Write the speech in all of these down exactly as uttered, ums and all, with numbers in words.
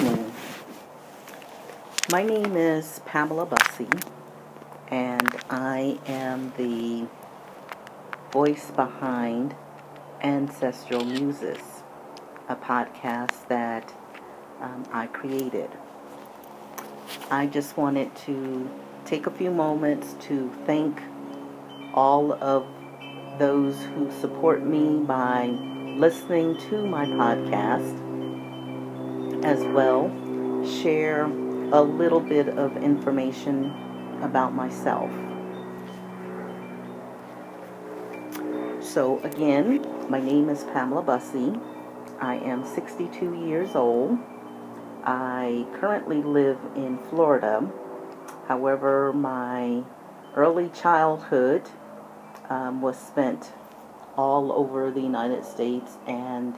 evening. My name is Pamela Bussey, and I am the voice behind Ancestral Muses, a podcast that um, I created. I just wanted to take a few moments to thank all of those who support me by listening to my podcast. As well, share a little bit of information about myself. So again, my name is Pamela Bussey. I am sixty-two years old. I currently live in Florida. However, my early childhood um, was spent all over the United States and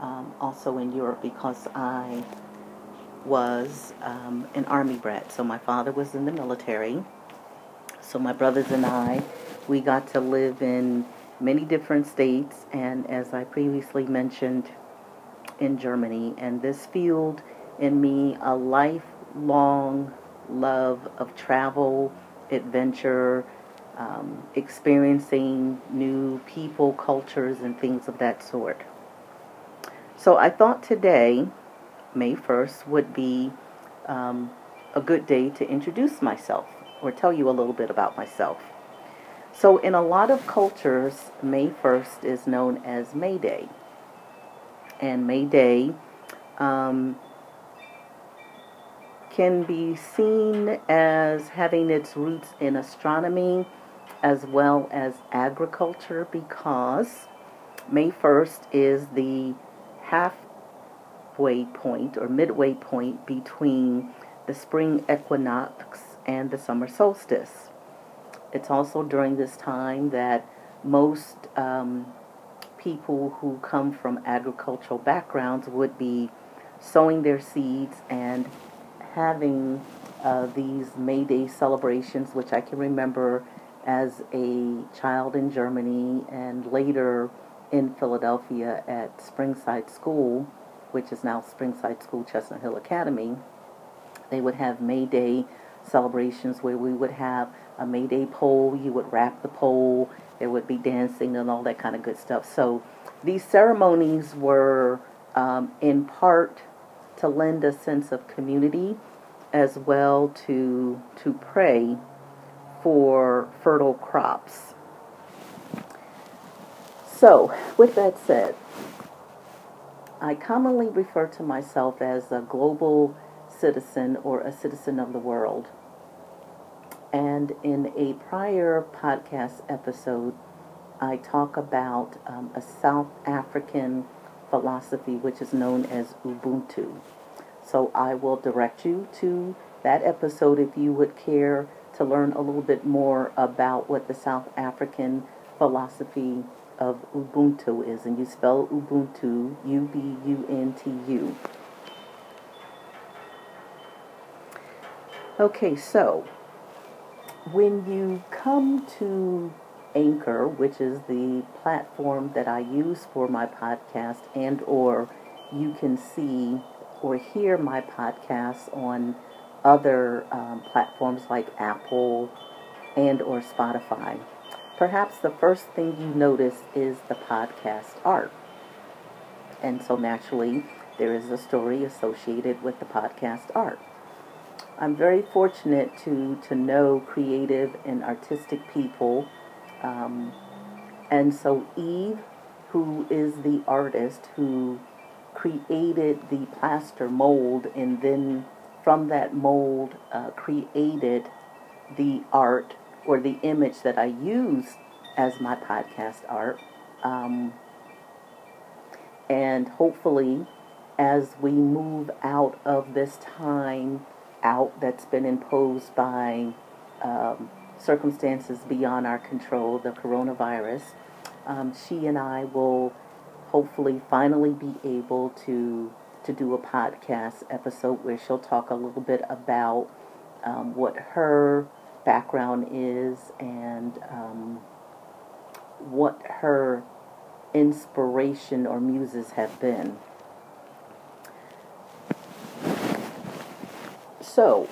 Um, also in Europe, because I was um, an army brat. So my father was in the military. So my brothers and I, we got to live in many different states, and as I previously mentioned, in Germany. And this fueled in me a lifelong love of travel, adventure, um, experiencing new people, cultures, and things of that sort. So I thought today, May first, would be um, a good day to introduce myself or tell you a little bit about myself. So in a lot of cultures, May first is known as May Day. And May Day um, can be seen as having its roots in astronomy as well as agriculture, because May first is the halfway point or midway point between the spring equinox and the summer solstice. It's also during this time that most um, people who come from agricultural backgrounds would be sowing their seeds and having uh, these May Day celebrations, which I can remember as a child in Germany and later in Philadelphia at Springside School, which is now Springside School Chestnut Hill Academy. They would have May Day celebrations where we would have a May Day pole. You would wrap the pole. There would be dancing and all that kind of good stuff. So these ceremonies were um, in part to lend a sense of community, as well to to pray for fertile crops. So, with that said, I commonly refer to myself as a global citizen or a citizen of the world. And in a prior podcast episode, I talk about um, a South African philosophy which is known as Ubuntu. So I will direct you to that episode if you would care to learn a little bit more about what the South African philosophy of Ubuntu is, and you spell Ubuntu, U B U N T U. Okay, so when you come to Anchor, which is the platform that I use for my podcast, and or you can see or hear my podcast on other um, platforms like Apple and or Spotify. Perhaps the first thing you notice is the podcast art. And so naturally, there is a story associated with the podcast art. I'm very fortunate to, to know creative and artistic people. Um, and so Eve, who is the artist who created the plaster mold, and then from that mold uh, created the art, or the image that I use as my podcast art. Um, and hopefully, as we move out of this time out that's been imposed by um, circumstances beyond our control, the coronavirus, um, she and I will hopefully finally be able to, to do a podcast episode where she'll talk a little bit about um, what her background is and um, what her inspiration or muses have been. So,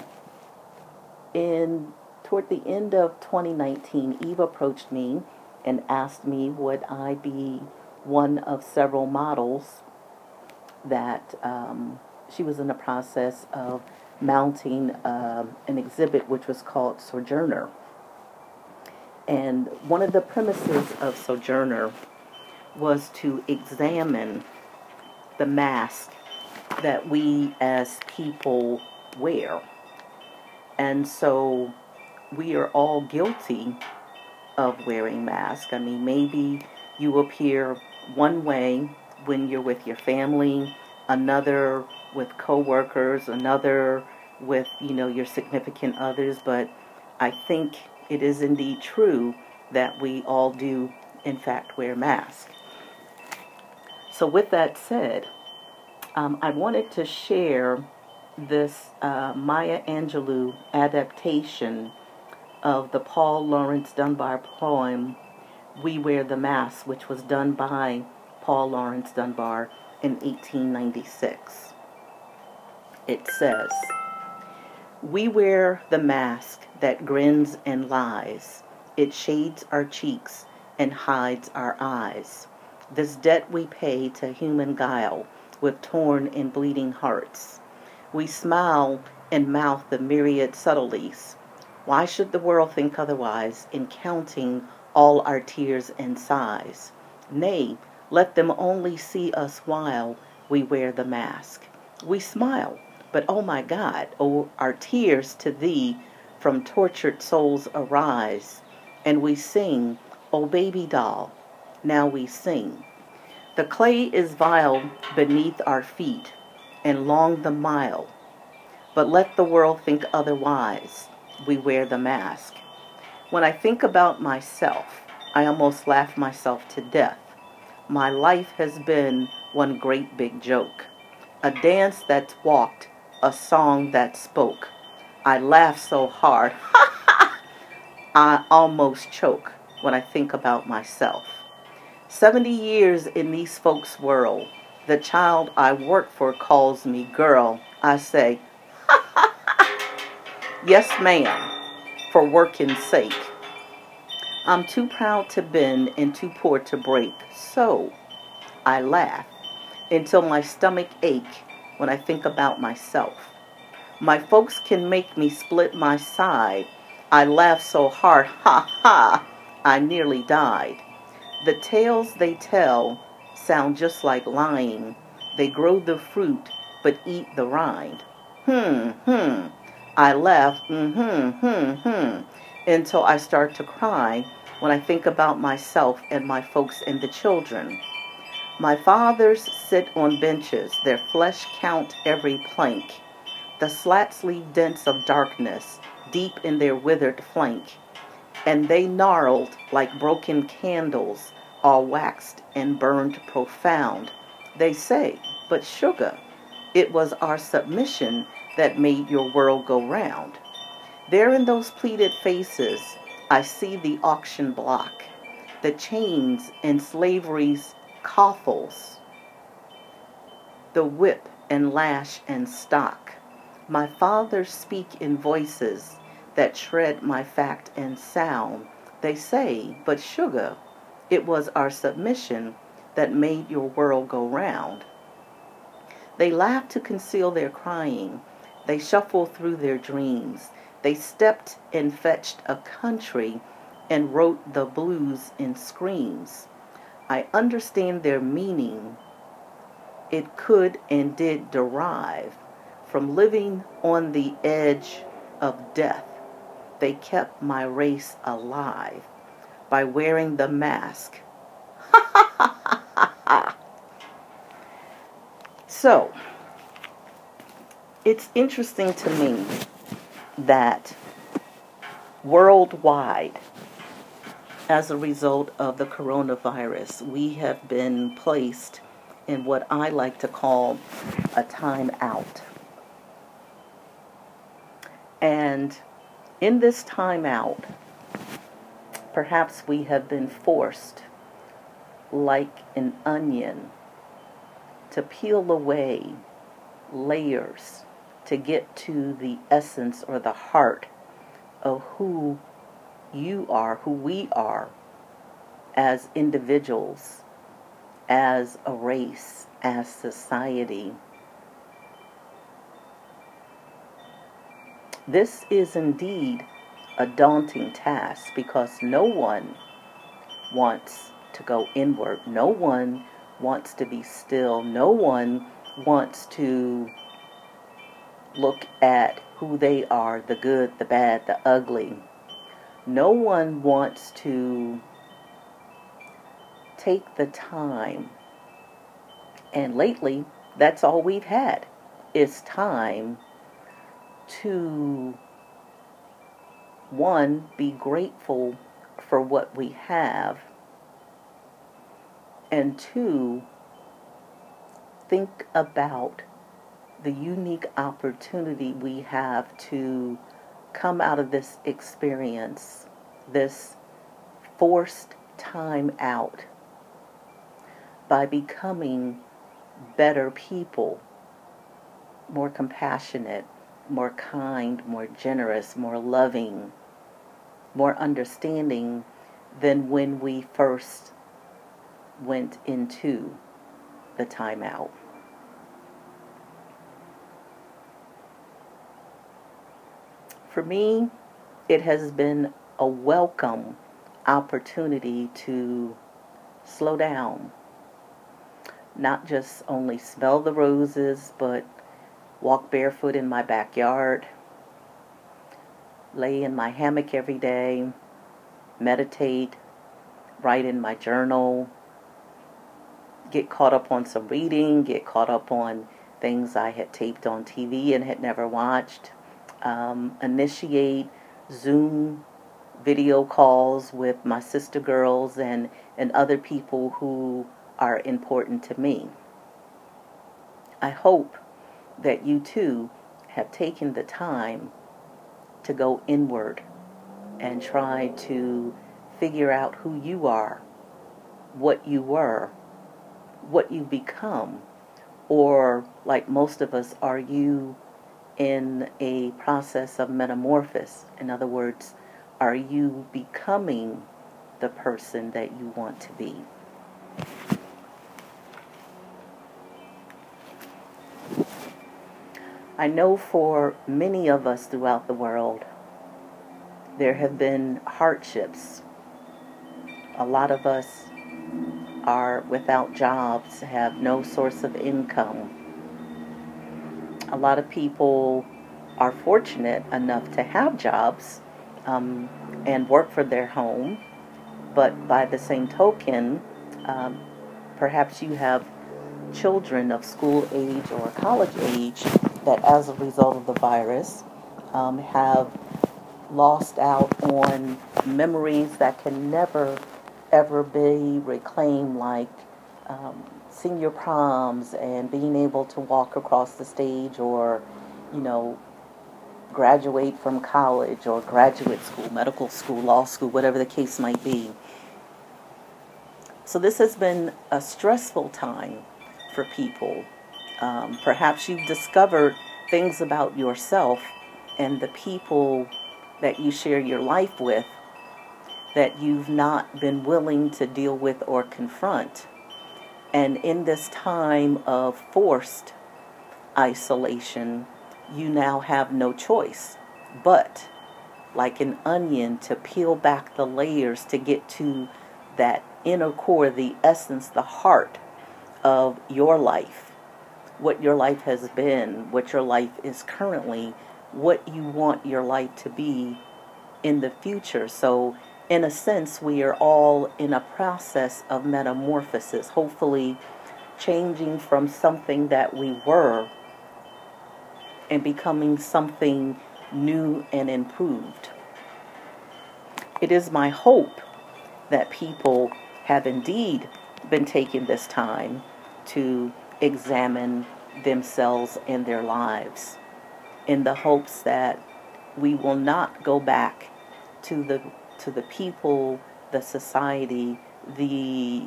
in toward the end of twenty nineteen, Eve approached me and asked me would I be one of several models that um, she was in the process of mounting uh, an exhibit which was called Sojourner. And one of the premises of Sojourner was to examine the mask that we as people wear. And so we are all guilty of wearing masks. I mean, maybe you appear one way when you're with your family, another with coworkers, another with, you know, your significant others. But I think it is indeed true that we all do, in fact, wear masks. So with that said, um, I wanted to share this uh, Maya Angelou adaptation of the Paul Laurence Dunbar poem, We Wear the Mask, which was done by Paul Laurence Dunbar in eighteen ninety-six. It says, we wear the mask that grins and lies. It shades our cheeks and hides our eyes. This debt we pay to human guile with torn and bleeding hearts. We smile and mouth the myriad subtleties. Why should the world think otherwise in counting all our tears and sighs? Nay, let them only see us while we wear the mask. We smile, but oh my God, oh, our tears to thee from tortured souls arise. And we sing, oh baby doll, now we sing. The clay is vile beneath our feet and long the mile. But let the world think otherwise. We wear the mask. When I think about myself, I almost laugh myself to death. My life has been one great big joke. A dance that's walked, a song that spoke. I laugh so hard, ha ha! I almost choke when I think about myself. Seventy years in these folks' world. The child I work for calls me girl. I say, ha, ha, ha. Yes, ma'am, for working's sake. I'm too proud to bend and too poor to break. So I laugh until my stomach ache when I think about myself. My folks can make me split my side. I laugh so hard, ha, ha, I nearly died. The tales they tell sound just like lying. They grow the fruit, but eat the rind. Hmm, hmm. I laugh, mm-hmm, hmm, hmm, until I start to cry when I think about myself and my folks and the children. My fathers sit on benches. Their flesh count every plank. The slats leave dents of darkness deep in their withered flank. And they gnarled like broken candles, all waxed and burned profound. They say, but sugar, it was our submission that made your world go round. There in those pleated faces, I see the auction block, the chains and slavery's coffles, the whip and lash and stock. My fathers speak in voices that shred my fact and sound. They say, but sugar, it was our submission that made your world go round. They laughed to conceal their crying. They shuffled through their dreams. They stepped and fetched a country and wrote the blues in screams. I understand their meaning. It could and did derive from living on the edge of death. They kept my race alive by wearing the mask. Ha ha ha ha ha. So, it's interesting to me that worldwide, as a result of the coronavirus, we have been placed in what I like to call a time out. And in this time out, perhaps we have been forced, like an onion, to peel away layers, to get to the essence or the heart of who you are, who we are as individuals, as a race, as society. This is indeed a daunting task because no one wants to go inward. No one wants to be still. No one wants to look at who they are, the good, the bad, the ugly. No one wants to take the time. And lately, that's all we've had, is time to, one, be grateful for what we have, and two, think about the unique opportunity we have to come out of this experience, this forced time out, by becoming better people, more compassionate, more kind, more generous, more loving, more understanding than when we first went into the timeout. For me, it has been a welcome opportunity to slow down, not just only smell the roses, but walk barefoot in my backyard, lay in my hammock every day, meditate, write in my journal, get caught up on some reading, get caught up on things I had taped on T V and had never watched, um, initiate Zoom video calls with my sister girls and, and other people who are important to me. I hope that you too have taken the time to go inward and try to figure out who you are, what you were, what you become, or like most of us, are you in a process of metamorphosis? In other words, are you becoming the person that you want to be? I know for many of us throughout the world, there have been hardships. A lot of us are without jobs, have no source of income. A lot of people are fortunate enough to have jobs um, and work for their home, but by the same token, um, perhaps you have children of school age or college age that as a result of the virus um, have lost out on memories that can never ever be reclaimed, like um, senior proms and being able to walk across the stage, or you know, graduate from college or graduate school, medical school, law school, whatever the case might be. So this has been a stressful time for people. Um, perhaps you've discovered things about yourself and the people that you share your life with that you've not been willing to deal with or confront. And in this time of forced isolation, you now have no choice but, like an onion, to peel back the layers to get to that inner core, the essence, the heart of your life. What your life has been, what your life is currently, what you want your life to be in the future. So in a sense, we are all in a process of metamorphosis, hopefully changing from something that we were and becoming something new and improved. It is my hope that people have indeed been taking this time to examine themselves and their lives, in the hopes that we will not go back to the to the people, the society, the,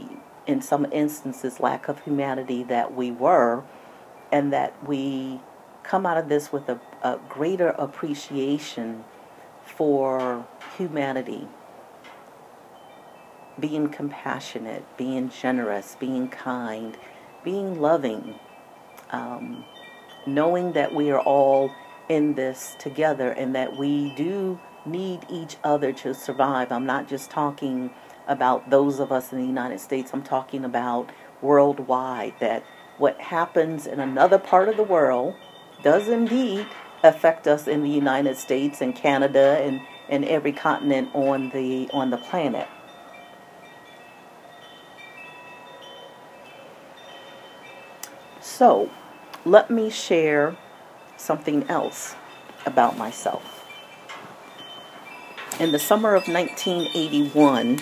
in some instances, lack of humanity that we were, and that we come out of this with a, a greater appreciation for humanity, being compassionate, being generous, being kind, being loving, um, knowing that we are all in this together and that we do need each other to survive. I'm not just talking about those of us in the United States. I'm talking about worldwide, that what happens in another part of the world does indeed affect us in the United States and Canada and, and every continent on the on the planet. So, let me share something else about myself. In the summer of nineteen eighty-one,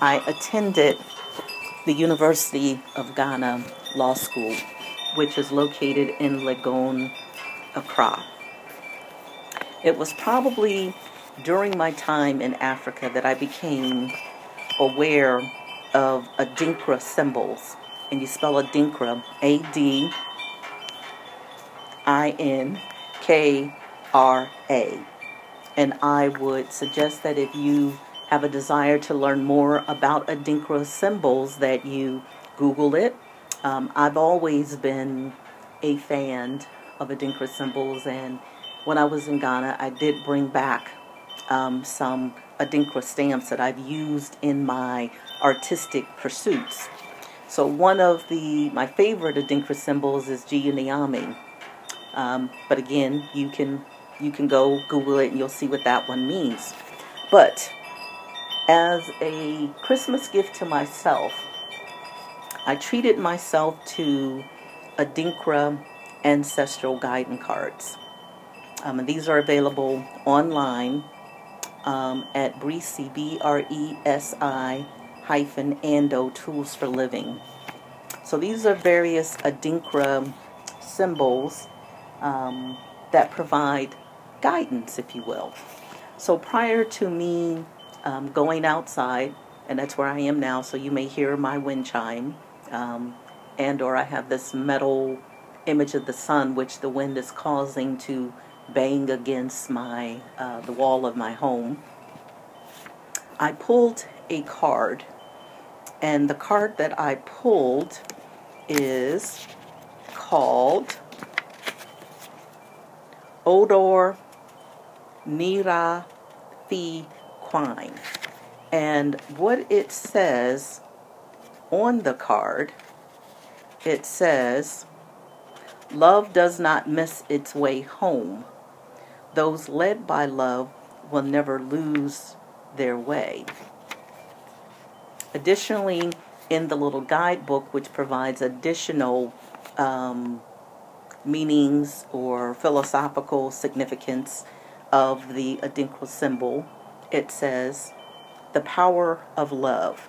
I attended the University of Ghana Law School, which is located in Legon, Accra. It was probably during my time in Africa that I became aware of Adinkra symbols. And you spell Adinkra, A D I N K R A. And I would suggest that if you have a desire to learn more about Adinkra symbols, that you Google it. Um, I've always been a fan of Adinkra symbols, and when I was in Ghana, I did bring back um, some Adinkra stamps that I've used in my artistic pursuits. So one of the my favorite Adinkra symbols is Gye Nyame. Um, but again, you can you can go Google it and you'll see what that one means. But as a Christmas gift to myself, I treated myself to Adinkra Ancestral Guidance Cards. Um, and these are available online um, at Bresi, B R E S I, hyphen Ando, Tools for Living. So these are various Adinkra symbols um, that provide guidance, if you will. So prior to me um, going outside, and that's where I am now, so you may hear my wind chime, Um, and or I have this metal image of the sun, which the wind is causing to bang against my uh, the wall of my home. I pulled a card, and the card that I pulled is called Odor Nira Fi Quine, and what it says on the card, it says, "Love does not miss its way home. Those led by love will never lose their way." Additionally, in the little guidebook, which provides additional um, meanings or philosophical significance of the Adinkra symbol, it says, "The power of love.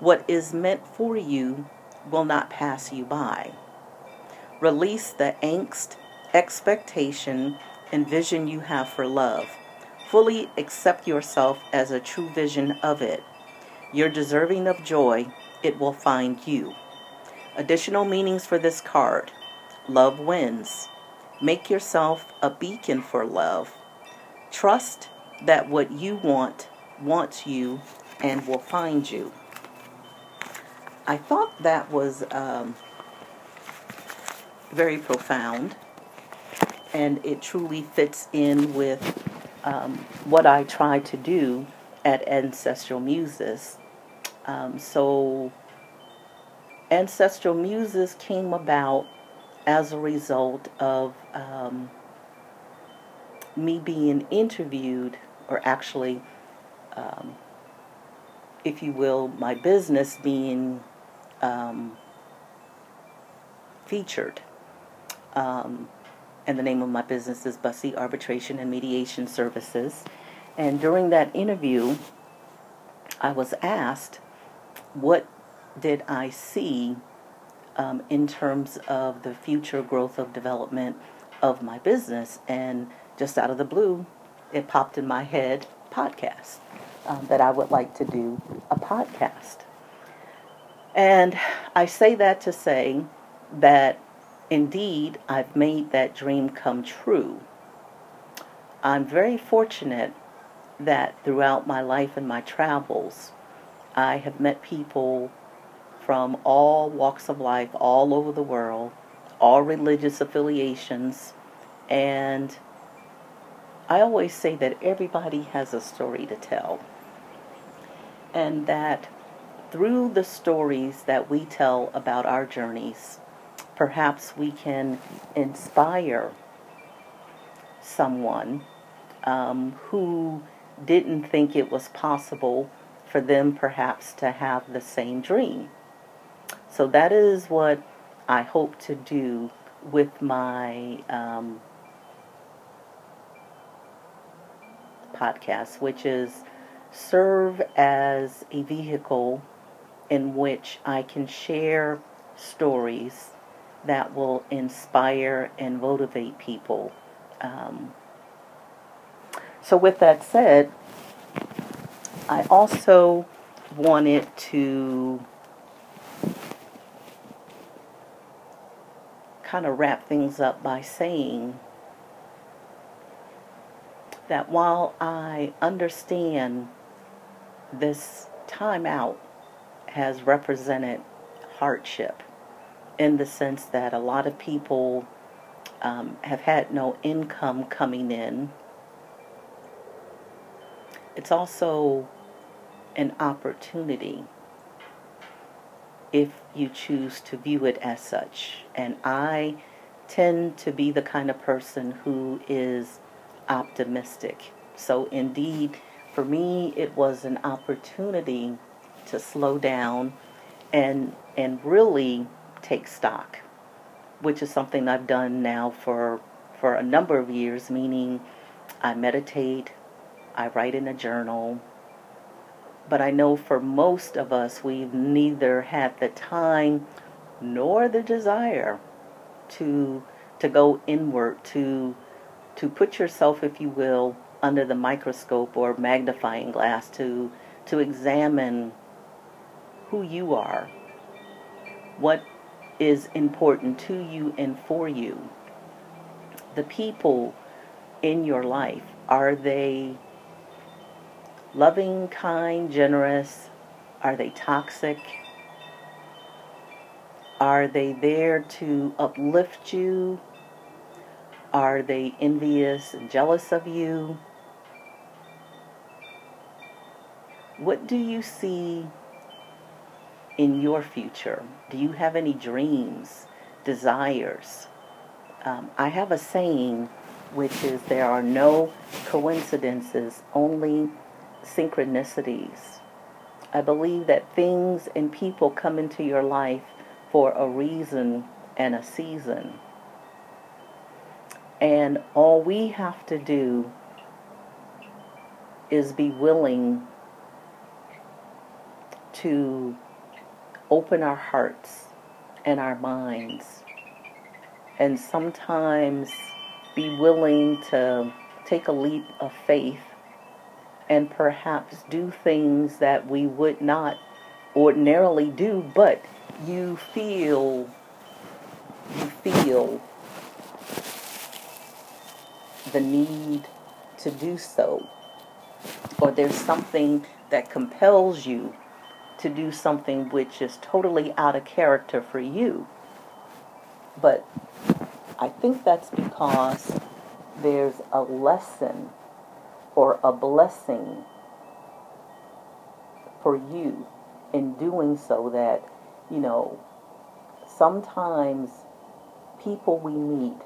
What is meant for you will not pass you by. Release the angst, expectation, and vision you have for love. Fully accept yourself as a true vision of it. You're deserving of joy. It will find you." Additional meanings for this card: love wins. Make yourself a beacon for love. Trust that what you want wants you and will find you. I thought that was um, very profound, and it truly fits in with um, what I try to do at Ancestral Muses. Um, so Ancestral Muses came about as a result of um, me being interviewed, or actually, um, if you will, my business being Um, featured. Um, and the name of my business is Bussey Arbitration and Mediation Services. And during that interview, I was asked, what did I see um, in terms of the future growth of development of my business? And just out of the blue, it popped in my head, podcast, um, that I would like to do a podcast. And I say that to say that Indeed, I've made that dream come true. I'm very fortunate that throughout my life and my travels, I have met people from all walks of life, all over the world, all religious affiliations, and I always say that everybody has a story to tell, and that through the stories that we tell about our journeys, perhaps we can inspire someone um, who didn't think it was possible for them perhaps to have the same dream. So that is what I hope to do with my um, podcast, which is serve as a vehicle in which I can share stories that will inspire and motivate people. Um, so with that said, I also wanted to kind of wrap things up by saying that while I understand this time out has represented hardship, in the sense that a lot of people um, have had no income coming in, it's also an opportunity if you choose to view it as such. And I tend to be the kind of person who is optimistic. So indeed, for me, it was an opportunity to slow down and and really take stock, which is something I've done now for for a number of years, meaning I meditate, I write in a journal. But I know for most of us, we've neither had the time nor the desire to to go inward, to to put yourself, if you will, under the microscope or magnifying glass to to examine who you are, what is important to you and for you. The people in your life, are they loving, kind, generous? Are they toxic? Are they there to uplift you? Are they envious and jealous of you? What do you see in your future? Do you have any dreams, desires? Um, I have a saying, which is there are no coincidences, only synchronicities. I believe that things and people come into your life for a reason and a season. And all we have to do is be willing to open our hearts and our minds, and sometimes be willing to take a leap of faith and perhaps do things that we would not ordinarily do, but you feel, you feel the need to do so, or there's something that compels you to do something which is totally out of character for you. But I think that's because there's a lesson or a blessing for you in doing so, that, you know, sometimes people we meet,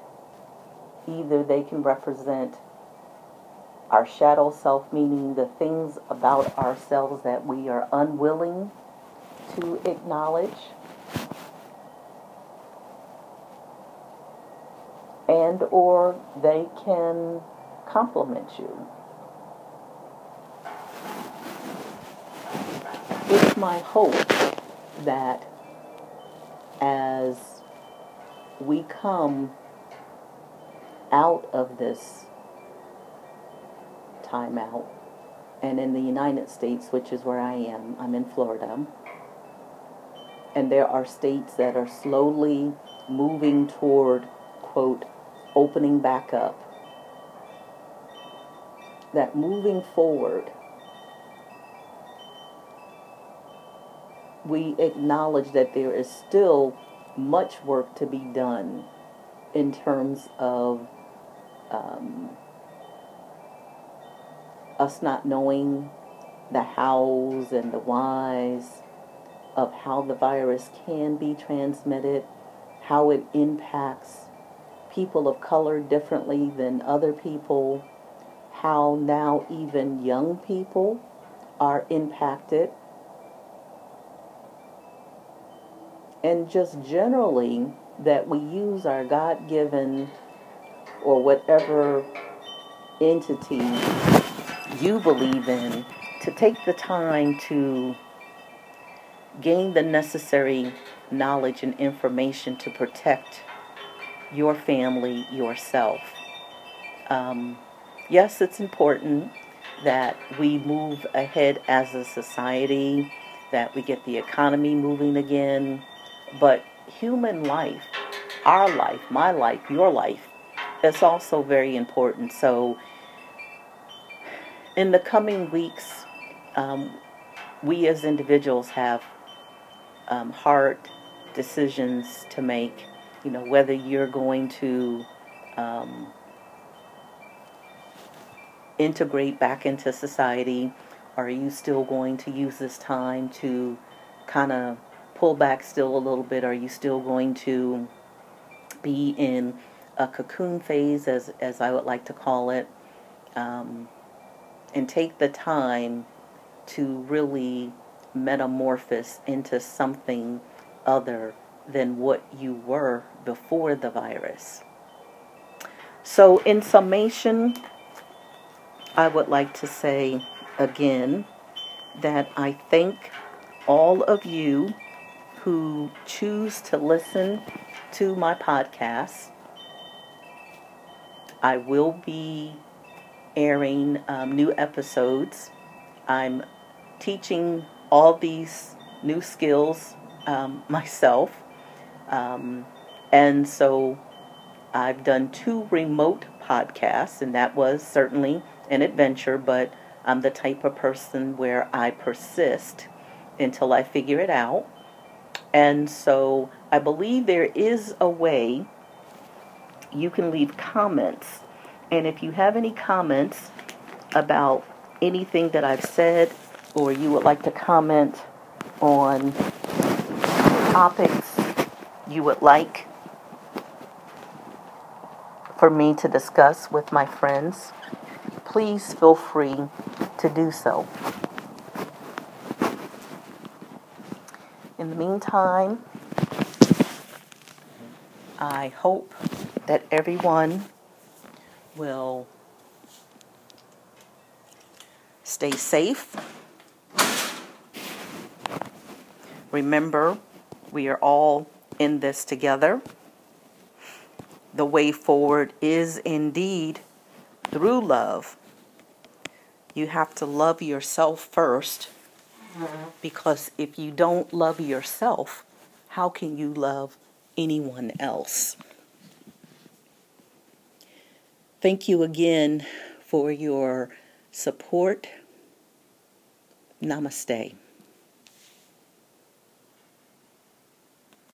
either they can represent our shadow self, meaning the things about ourselves that we are unwilling to acknowledge, and or they can compliment you. It's my hope that as we come out of this time out, and in the United States, which is where I am, I'm in Florida, And there are states that are slowly moving toward, quote, opening back up. That moving forward, we acknowledge that there is still much work to be done in terms of um, us not knowing the hows and the whys of how the virus can be transmitted, how it impacts people of color differently than other people, how now even young people are impacted, and just generally that we use our God-given or whatever entity you believe in to take the time to gain the necessary knowledge and information to protect your family, yourself. Um, yes, it's important that we move ahead as a society, that we get the economy moving again, but human life, our life, my life, your life, is also very important. So in the coming weeks, um, we as individuals have um, hard decisions to make. You know, whether you're going to um, integrate back into society, or are you still going to use this time to kind of pull back still a little bit? Are you still going to be in a cocoon phase, as, as I would like to call it, um, and take the time to really metamorphose into something other than what you were before the virus? So in summation, I would like to say again that I thank all of you who choose to listen to my podcast. I will be airing um, new episodes. I'm teaching all these new skills um, myself. Um, and so I've done two remote podcasts, and that was certainly an adventure, but I'm the type of person where I persist until I figure it out. And so I believe there is a way you can leave comments. And if you have any comments about anything that I've said, or you would like to comment on topics you would like for me to discuss with my friends, please feel free to do so. In the meantime, I hope that everyone will stay safe. Remember, we are all in this together. The way forward is indeed through love. You have to love yourself first, because if you don't love yourself, how can you love anyone else? Thank you again for your support. Namaste.